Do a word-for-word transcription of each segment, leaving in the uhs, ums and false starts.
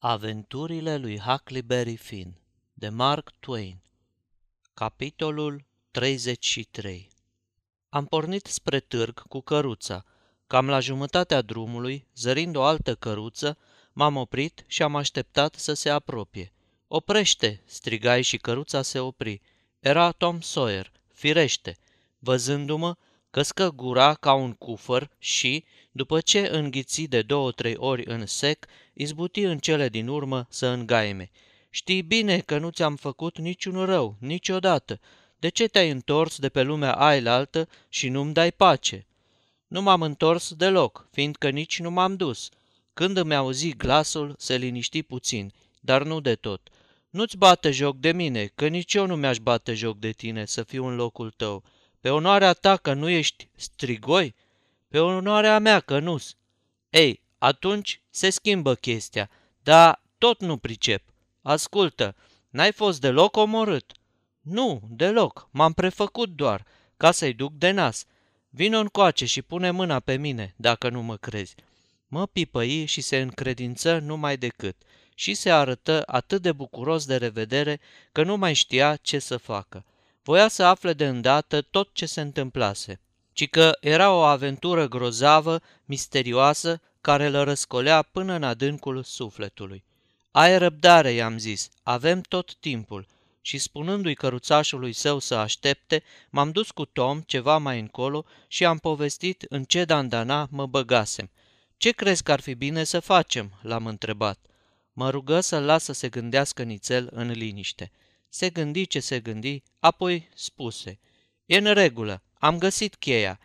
Aventurile lui Huckleberry Finn de Mark Twain. Capitolul treizeci și trei. Am pornit spre târg cu căruța. Cam la jumătatea drumului, zărind o altă căruță, m-am oprit și am așteptat să se apropie. "Oprește!" strigai și căruța se opri. Era Tom Sawyer, firește. Văzându-mă, căscă gura ca un cufăr și, după ce înghiți de două-trei ori în sec, izbuti în cele din urmă să îngaime. "Știi bine că nu ți-am făcut niciun rău, niciodată. De ce te-ai întors de pe lumea ailaltă și nu-mi dai pace?" "Nu m-am întors deloc, fiindcă nici nu m-am dus." Când îmi auzi glasul, se liniști puțin, dar nu de tot. "Nu-ți bate joc de mine, că nici eu nu mi-aș bate joc de tine să fiu în locul tău. Pe onoarea ta că nu ești strigoi?" "Pe onoarea mea că nu-s." "Ei, atunci se schimbă chestia, dar tot nu pricep. Ascultă, n-ai fost deloc omorât?" "Nu, deloc, m-am prefăcut doar, ca să-i duc de nas." "Vino încoace și pune mâna pe mine, dacă nu mă crezi." Mă pipăi și se încredință numai decât și se arătă atât de bucuros de revedere că nu mai știa ce să facă. Voia să afle de îndată tot ce se întâmplase, ci că era o aventură grozavă, misterioasă, care le răscolea până în adâncul sufletului. "Ai răbdare," i-am zis, "avem tot timpul." Și spunându-i căruțașului său să aștepte, m-am dus cu Tom ceva mai încolo și am povestit în ce dandana mă băgasem. "Ce crezi că ar fi bine să facem?" l-am întrebat. Mă rugă să-l las să se gândească nițel în liniște. Se gândi ce se gândi, apoi spuse: "E în regulă, am găsit cheia.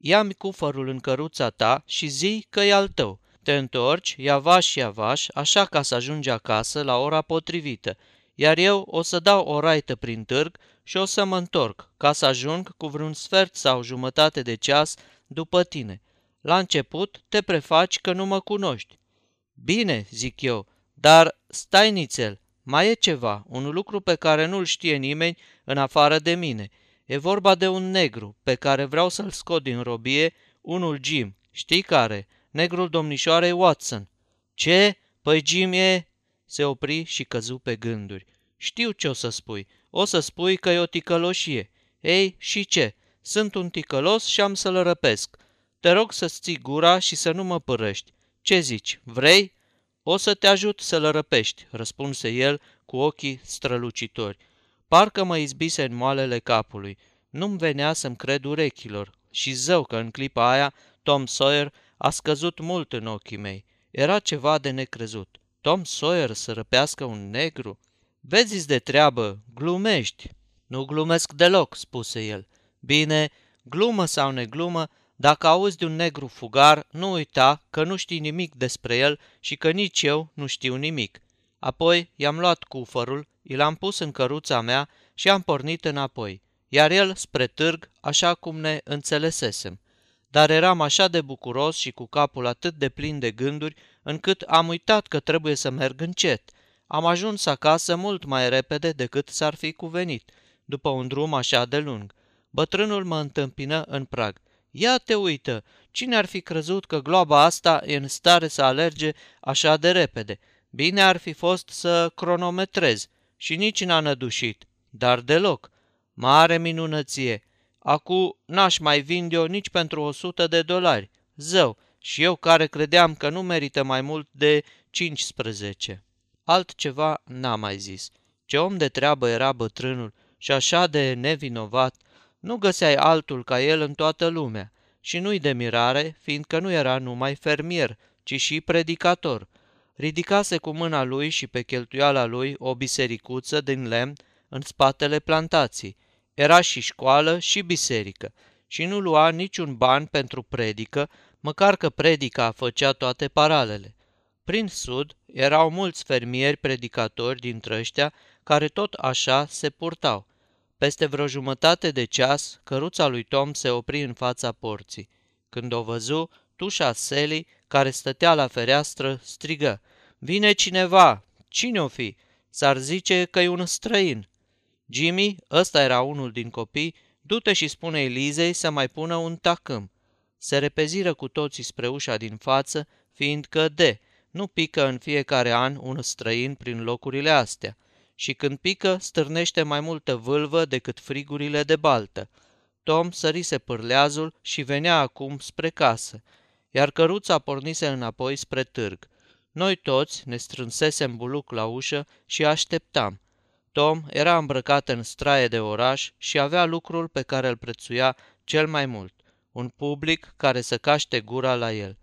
Ia-mi cufărul în căruța ta și zi că e al tău. Te întorci, iavaș, iavaș, așa ca să ajungi acasă la ora potrivită, iar eu o să dau o raită prin târg și o să mă întorc, ca să ajung cu vreun sfert sau jumătate de ceas după tine. La început te prefaci că nu mă cunoști." "Bine," zic eu, "dar stai nițel, mai e ceva, un lucru pe care nu-l știe nimeni în afară de mine. E vorba de un negru pe care vreau să-l scot din robie, unul Jim, știi care? Negrul domnișoarei Watson." "Ce? Păi Jim e..." Se opri și căzu pe gânduri. "Știu ce o să spui. O să spui că e o ticăloșie." "Ei, și ce? Sunt un ticălos și am să-l răpesc. Te rog să-ți ții gura și să nu mă părăști. Ce zici? Vrei?" "O să te ajut să-l răpești," răspunse el cu ochii strălucitori. Parcă mă izbise în moalele capului. Nu-mi venea să-mi cred urechilor și zău că în clipa aia Tom Sawyer a scăzut mult în ochii mei. Era ceva de necrezut. Tom Sawyer să răpească un negru? "Vezi-ți de treabă, glumești." "Nu glumesc deloc," spuse el. "Bine, glumă sau neglumă, dacă auzi de un negru fugar, nu uita că nu știi nimic despre el și că nici eu nu știu nimic." Apoi i-am luat cufărul, i l-am pus în căruța mea și am pornit înapoi, iar el spre târg, așa cum ne înțelesesem. Dar eram așa de bucuros și cu capul atât de plin de gânduri, încât am uitat că trebuie să merg încet. Am ajuns acasă mult mai repede decât s-ar fi cuvenit, după un drum așa de lung. Bătrânul mă întâmpină în prag. "Ia te uită! Cine ar fi crezut că gloaba asta e în stare să alerge așa de repede? Bine ar fi fost să cronometrez." Și nici n-a nădușit, dar deloc. "Mare minunăție! Acum n-aș mai vinde-o nici pentru o sută de dolari. Zău, și eu care credeam că nu merită mai mult de cincisprezece. Altceva n-a mai zis. Ce om de treabă era bătrânul și așa de nevinovat. Nu găseai altul ca el în toată lumea și nu-i de mirare, fiindcă nu era numai fermier, ci și predicator. Ridicase cu mâna lui și pe cheltuiala lui o bisericuță din lemn în spatele plantației. Era și școală și biserică și nu lua niciun ban pentru predică, măcar că predica făcea toate paralele. Prin sud erau mulți fermieri predicatori dintre ăștia care tot așa se purtau. Peste vreo jumătate de ceas, căruța lui Tom se opri în fața porții. Când o văzu, tușa Sally, care stătea la fereastră, strigă: "Vine cineva! Cine-o fi? S-ar zice că e un străin." "Jimmy," ăsta era unul din copii, "du-te și spune Elizei să mai pună un tacâm." Se repeziră cu toții spre ușa din față, fiindcă de, Nu pică în fiecare an un străin prin locurile astea și când pică stârnește mai multă vâlvă decât frigurile de baltă. Tom sărise pârleazul și venea acum spre casă, iar căruța pornise înapoi spre târg. Noi toți ne strânsesem buluc la ușă și așteptam. Tom era îmbrăcat în straie de oraș și avea lucrul pe care îl prețuia cel mai mult, un public care să caște gura la el.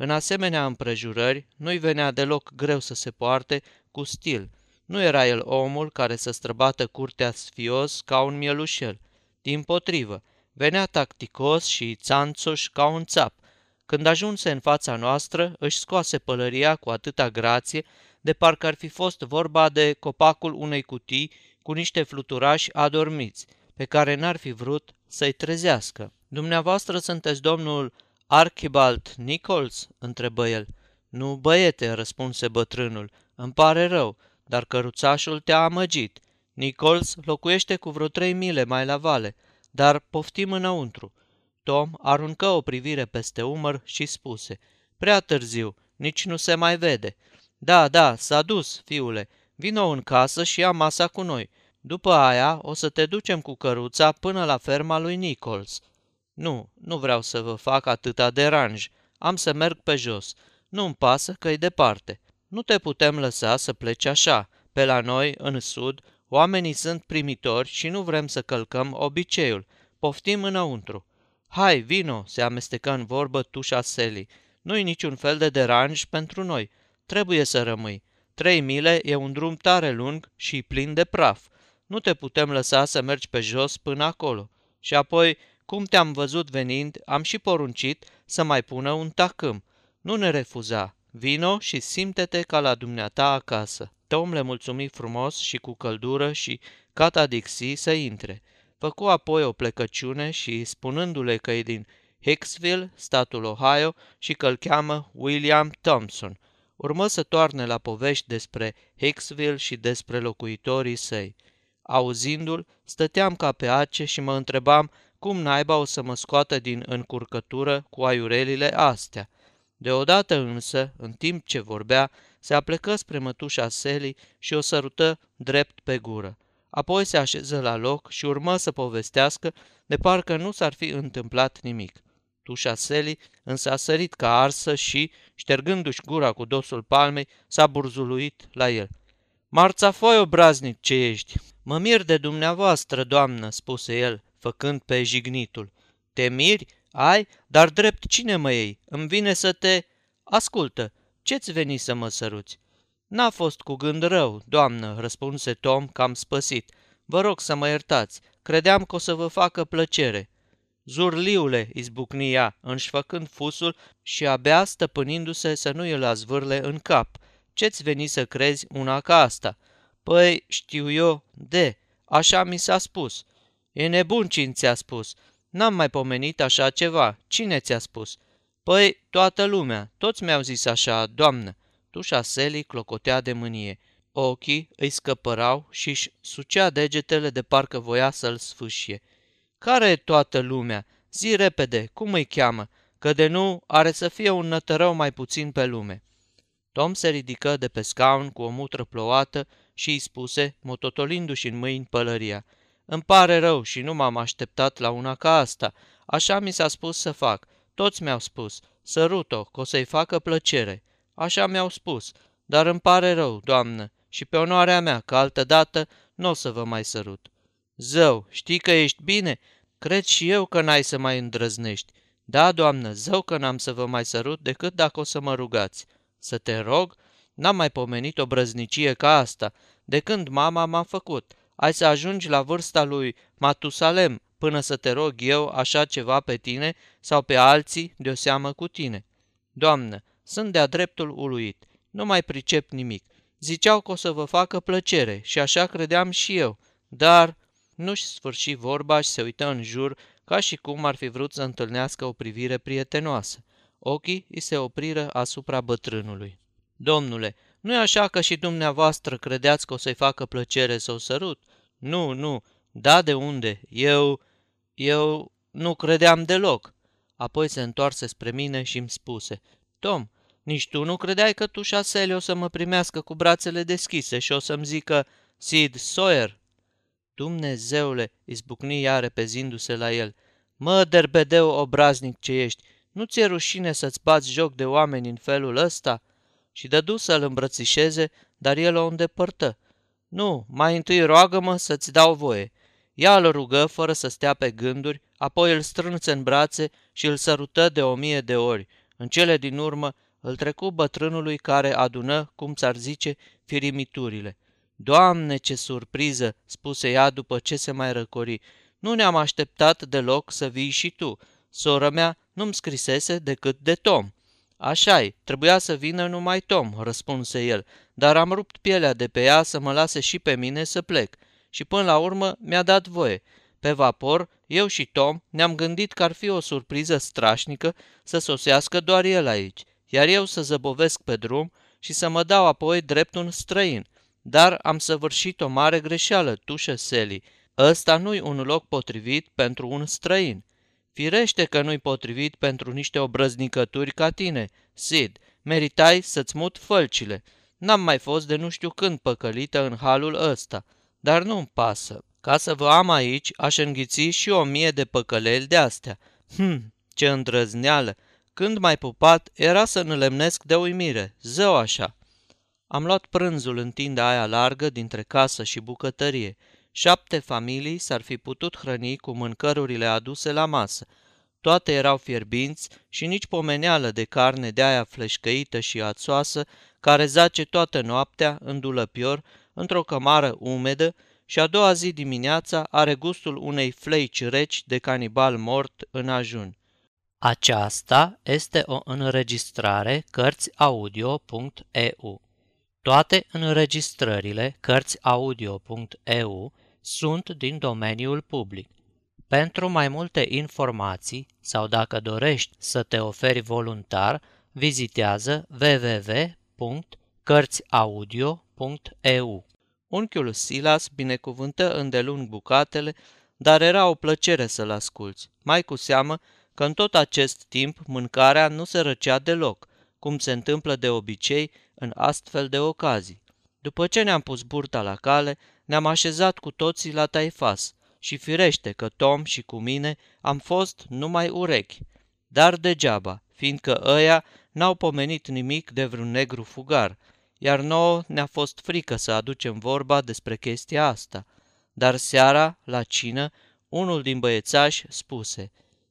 În asemenea împrejurări, nu-i venea deloc greu să se poarte cu stil. Nu era el omul care să străbată curtea sfios ca un mielușel. Dimpotrivă, venea tacticos și țanțoș ca un țap. Când ajunse în fața noastră, își scoase pălăria cu atâta grație, de parcă ar fi fost vorba de copacul unei cutii cu niște fluturași adormiți, pe care n-ar fi vrut să-i trezească. "Dumneavoastră sunteți domnul Archibald Nichols?" întrebă el. "Nu, băiete," răspunse bătrânul, "îmi pare rău, dar căruțașul te-a amăgit. Nichols locuiește cu vreo trei mile mai la vale, dar poftim înăuntru." Tom aruncă o privire peste umăr și spuse, "Prea târziu, nici nu se mai vede." "Da, da, s-a dus, fiule, vino în casă și ia masa cu noi. După aia o să te ducem cu căruța până la ferma lui Nichols." "Nu, nu vreau să vă fac atâta deranj. Am să merg pe jos. Nu-mi pasă că-i departe." "Nu te putem lăsa să pleci așa. Pe la noi, în sud, oamenii sunt primitori și nu vrem să călcăm obiceiul. Poftim înăuntru." "Hai, vino," se amestecă în vorbă tușa Sally. "Nu-i niciun fel de deranj pentru noi. Trebuie să rămâi. Trei mile e un drum tare lung și plin de praf. Nu te putem lăsa să mergi pe jos până acolo. Și apoi, cum te-am văzut venind, am și poruncit să mai pună un tacâm. Nu ne refuza. Vino și simte-te ca la dumneata acasă." Tom le mulțumi frumos și cu căldură și, catadixi, să intre. Făcu apoi o plecăciune și, spunându-le că e din Hicksville, statul Ohio, și că îl cheamă William Thompson, urmă să toarne la povești despre Hicksville și despre locuitorii săi. Auzindu-l, stăteam ca pe ace și mă întrebam cum naiba o să mă scoată din încurcătură cu aiurelile astea. Deodată însă, în timp ce vorbea, se aplecă spre mătușa Sally și o sărută drept pe gură. Apoi se așeză la loc și urmă să povestească de parcă nu s-ar fi întâmplat nimic. Tușa Sally însă a sărit ca arsă și, ștergându-și gura cu dosul palmei, s-a burzuluit la el. "Marțafoi obraznic ce ești!" "Mă mir de dumneavoastră, doamnă," spuse el, făcând pe jignitul. "Te miri? Ai? Dar drept cine mă iei? Îmi vine să te... Ascultă, ce-ți veni să mă săruți?" "N-a fost cu gând rău, doamnă," răspunse Tom cam spăsit. "Vă rog să mă iertați, credeam că o să vă facă plăcere." "Zurliule," izbucni ea, înșfăcând fusul și abia stăpânindu-se să nu îl azvârle în cap. "Ce-ți veni să crezi una ca asta?" "Păi, știu eu, de, așa mi s-a spus." "E nebun cine ți-a spus. N-am mai pomenit așa ceva. Cine ți-a spus?" "Păi, toată lumea, toți mi-au zis așa, doamnă." Tușa Sally clocotea de mânie. Ochii îi scăpărau și-și sucea degetele de parcă voia să-l sfâșie. "Care e toată lumea? Zi repede, cum îi cheamă, că de nu are să fie un nătărău mai puțin pe lume." Tom se ridică de pe scaun cu o mutră plouată și îi spuse, mototolindu-și în mâini pălăria, "Îmi pare rău și nu m-am așteptat la una ca asta. Așa mi s-a spus să fac. Toți mi-au spus. Sărut-o, că o să-i facă plăcere. Așa mi-au spus. Dar îmi pare rău, doamnă, și pe onoarea mea, că altădată n-o să vă mai sărut." "Zău, știi că ești bine? Cred și eu că n-ai să mai îndrăznești." "Da, doamnă, zău că n-am să vă mai sărut decât dacă o să mă rugați." "Să te rog? N-am mai pomenit o brăznicie ca asta. De când mama m-a făcut. Ai să ajungi la vârsta lui Matusalem până să te rog eu așa ceva pe tine sau pe alții de-o seamă cu tine." "Doamnă, sunt de-a dreptul uluit. Nu mai pricep nimic. Ziceau că o să vă facă plăcere și așa credeam și eu, dar..." Nu-și sfârși vorba și se uită în jur ca și cum ar fi vrut să întâlnească o privire prietenoasă. Ochii îi se opriră asupra bătrânului. "Domnule, nu-i așa că și dumneavoastră credeați că o să-i facă plăcere să o sărut?" "Nu, nu, da de unde, eu, eu nu credeam deloc." Apoi se întoarse spre mine și îmi spuse, "Tom, Nici tu nu credeai că tu șasele o să mă primească cu brațele deschise și o să-mi zică, Sid Sawyer? Dumnezeule, izbucni ea repezindu-se la el, mă, derbedeu obraznic ce ești, nu ți-e rușine să-ți bați joc de oameni în felul ăsta? Și dădu să-l îmbrățișeze, dar el o îndepărtă. Nu, mai întâi roagă-mă să-ți dau voie. Ea îl rugă fără să stea pe gânduri, apoi îl strânse în brațe și îl sărută de o mie de ori. În cele din urmă îl trecu bătrânului care adună, cum s-ar zice, firimiturile. Doamne, ce surpriză!" spuse ea după ce se mai răcori. Nu ne-am așteptat deloc să vii și tu. Sora mea nu-mi scrisese decât de Tom." Așa-i, trebuia să vină numai Tom," răspunse el, dar am rupt pielea de pe ea să mă lase și pe mine să plec. Și până la urmă mi-a dat voie. Pe vapor, eu și Tom ne-am gândit că ar fi o surpriză strașnică să sosească doar el aici, iar eu să zăbovesc pe drum și să mă dau apoi drept un străin. Dar am săvârșit o mare greșeală, tușă Sally. Ăsta nu-i un loc potrivit pentru un străin. Firește că nu-i potrivit pentru niște obrăznicături ca tine, Sid. Meritai să-ți mut fălcile. N-am mai fost de nu știu când păcălită în halul ăsta, dar nu-mi pasă. Ca să vă am aici, aș înghiți și o mie de păcăleli de-astea. Hm, ce îndrăzneală! Când m-ai pupat, era să înlemnesc de uimire. Zău așa! Am luat prânzul în tinda aia largă dintre casă și bucătărie. Șapte familii s-ar fi putut hrăni cu mâncărurile aduse la masă. Toate erau fierbinți și nici pomeneală de carne de aia fleșcăită și ațoasă, care zace toată noaptea în dulăpior, într-o cămară umedă, și a doua zi dimineața are gustul unei fleici reci de canibal mort în ajun. Aceasta este o înregistrare cărți audio punct e u. Toate înregistrările cărți audio punct e u sunt din domeniul public. Pentru mai multe informații sau dacă dorești să te oferi voluntar, vizitează w w w punct cărți audio punct e u. Unchiul Silas binecuvântă îndelung bucatele, dar era o plăcere să-l asculți, mai cu seamă că în tot acest timp mâncarea nu se răcea deloc, cum se întâmplă de obicei în astfel de ocazii. După ce ne-am pus burta la cale, ne-am așezat cu toții la taifas și firește că Tom și cu mine am fost numai urechi, dar degeaba, fiindcă ăia n-au pomenit nimic de vreun negru fugar, iar nouă ne-a fost frică să aducem vorba despre chestia asta. Dar seara, la cină, unul din băiețași spuse,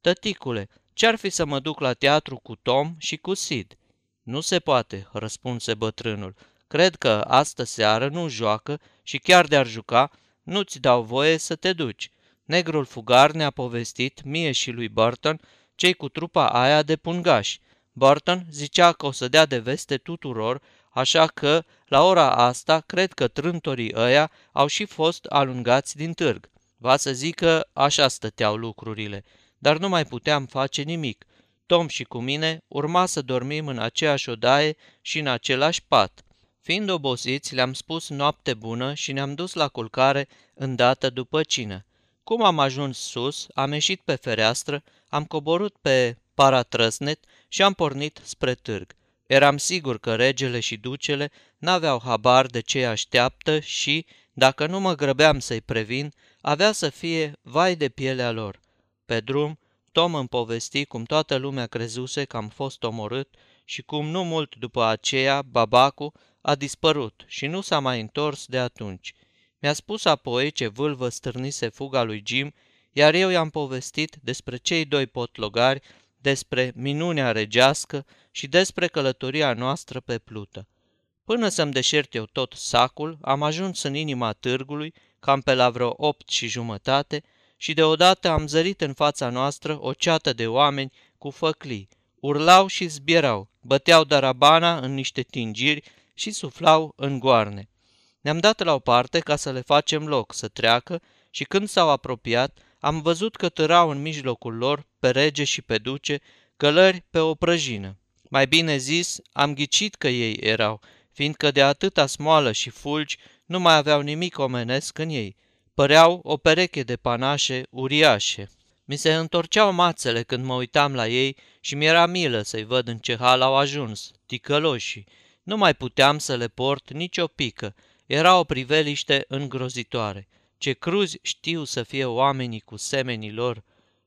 Tăticule, ce-ar fi să mă duc la teatru cu Tom și cu Sid? Nu se poate, răspunse bătrânul. Cred că astă seară nu joacă și chiar de-ar juca, nu-ți dau voie să te duci. Negrul fugar ne-a povestit, mie și lui Burton, cei cu trupa aia de pungași. Burton zicea că o să dea de veste tuturor, așa că, la ora asta, cred că trântorii ăia au și fost alungați din târg. Va să zic că așa stăteau lucrurile, dar nu mai puteam face nimic. Tom și cu mine urma să dormim în aceeași odaie și în același pat. Fiind obosiți, le-am spus noapte bună și ne-am dus la culcare îndată după cină. Cum am ajuns sus, am ieșit pe fereastră, am coborât pe paratrăsnet și am pornit spre târg. Eram sigur că regele și ducele n-aveau habar de ce așteaptă și, dacă nu mă grăbeam să-i previn, avea să fie vai de pielea lor. Pe drum, Tom îmi povesti cum toată lumea crezuse că am fost omorât și cum nu mult după aceea babacul a dispărut și nu s-a mai întors de atunci. Mi-a spus apoi ce vâlvă stârnise fuga lui Jim, iar eu i-am povestit despre cei doi potlogari, despre minunea regească și despre călătoria noastră pe plută. Până să-mi deșert eu tot sacul, am ajuns în inima târgului, cam pe la vreo opt și jumătate, și deodată am zărit în fața noastră o ceată de oameni cu făclii. Urlau și zbierau, băteau darabana în niște tingiri și suflau în goarne. Ne-am dat la o parte ca să le facem loc să treacă și când s-au apropiat, am văzut că târau în mijlocul lor, pe rege și pe duce, călări pe o prăjină. Mai bine zis, am ghicit că ei erau, fiindcă de atâta smoală și fulgi nu mai aveau nimic omenesc în ei. Păreau o pereche de panașe uriașe. Mi se întorceau mațele când mă uitam la ei și mi-era milă să-i văd în ce hal au ajuns, ticăloșii. Nu mai puteam să le port nici o pică. Era o priveliște îngrozitoare. Ce cruzi știu să fie oamenii cu semenii lor.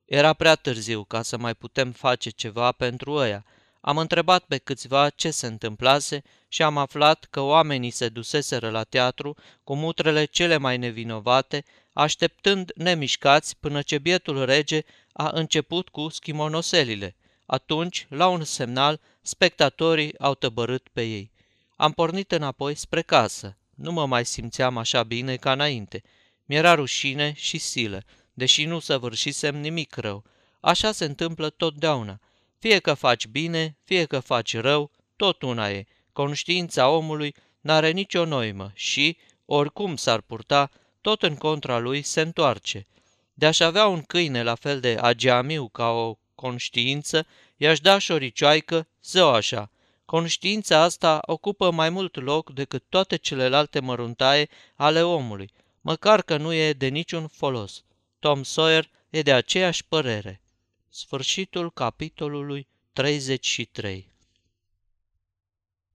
Era prea târziu ca să mai putem face ceva pentru ăia. Am întrebat pe câțiva ce se întâmplase și am aflat că oamenii se duseseră la teatru cu mutrele cele mai nevinovate, așteptând nemișcați până ce bietul rege a început cu schimonoselile. Atunci, la un semnal, spectatorii au tăbărât pe ei. Am pornit înapoi spre casă. Nu mă mai simțeam așa bine ca înainte. Mi-era rușine și silă, deși nu săvârșisem nimic rău. Așa se întâmplă totdeauna. Fie că faci bine, fie că faci rău, tot una e. Conștiința omului n-are nicio noimă și, oricum s-ar purta, tot în contra lui se întoarce. De-aș avea un câine la fel de ageamiu ca o conștiință, i-aș da șoricioaică, zău așa. Conștiința asta ocupă mai mult loc decât toate celelalte măruntaie ale omului, măcar că nu e de niciun folos. Tom Sawyer e de aceeași părere. Sfârșitul capitolului treizeci și trei.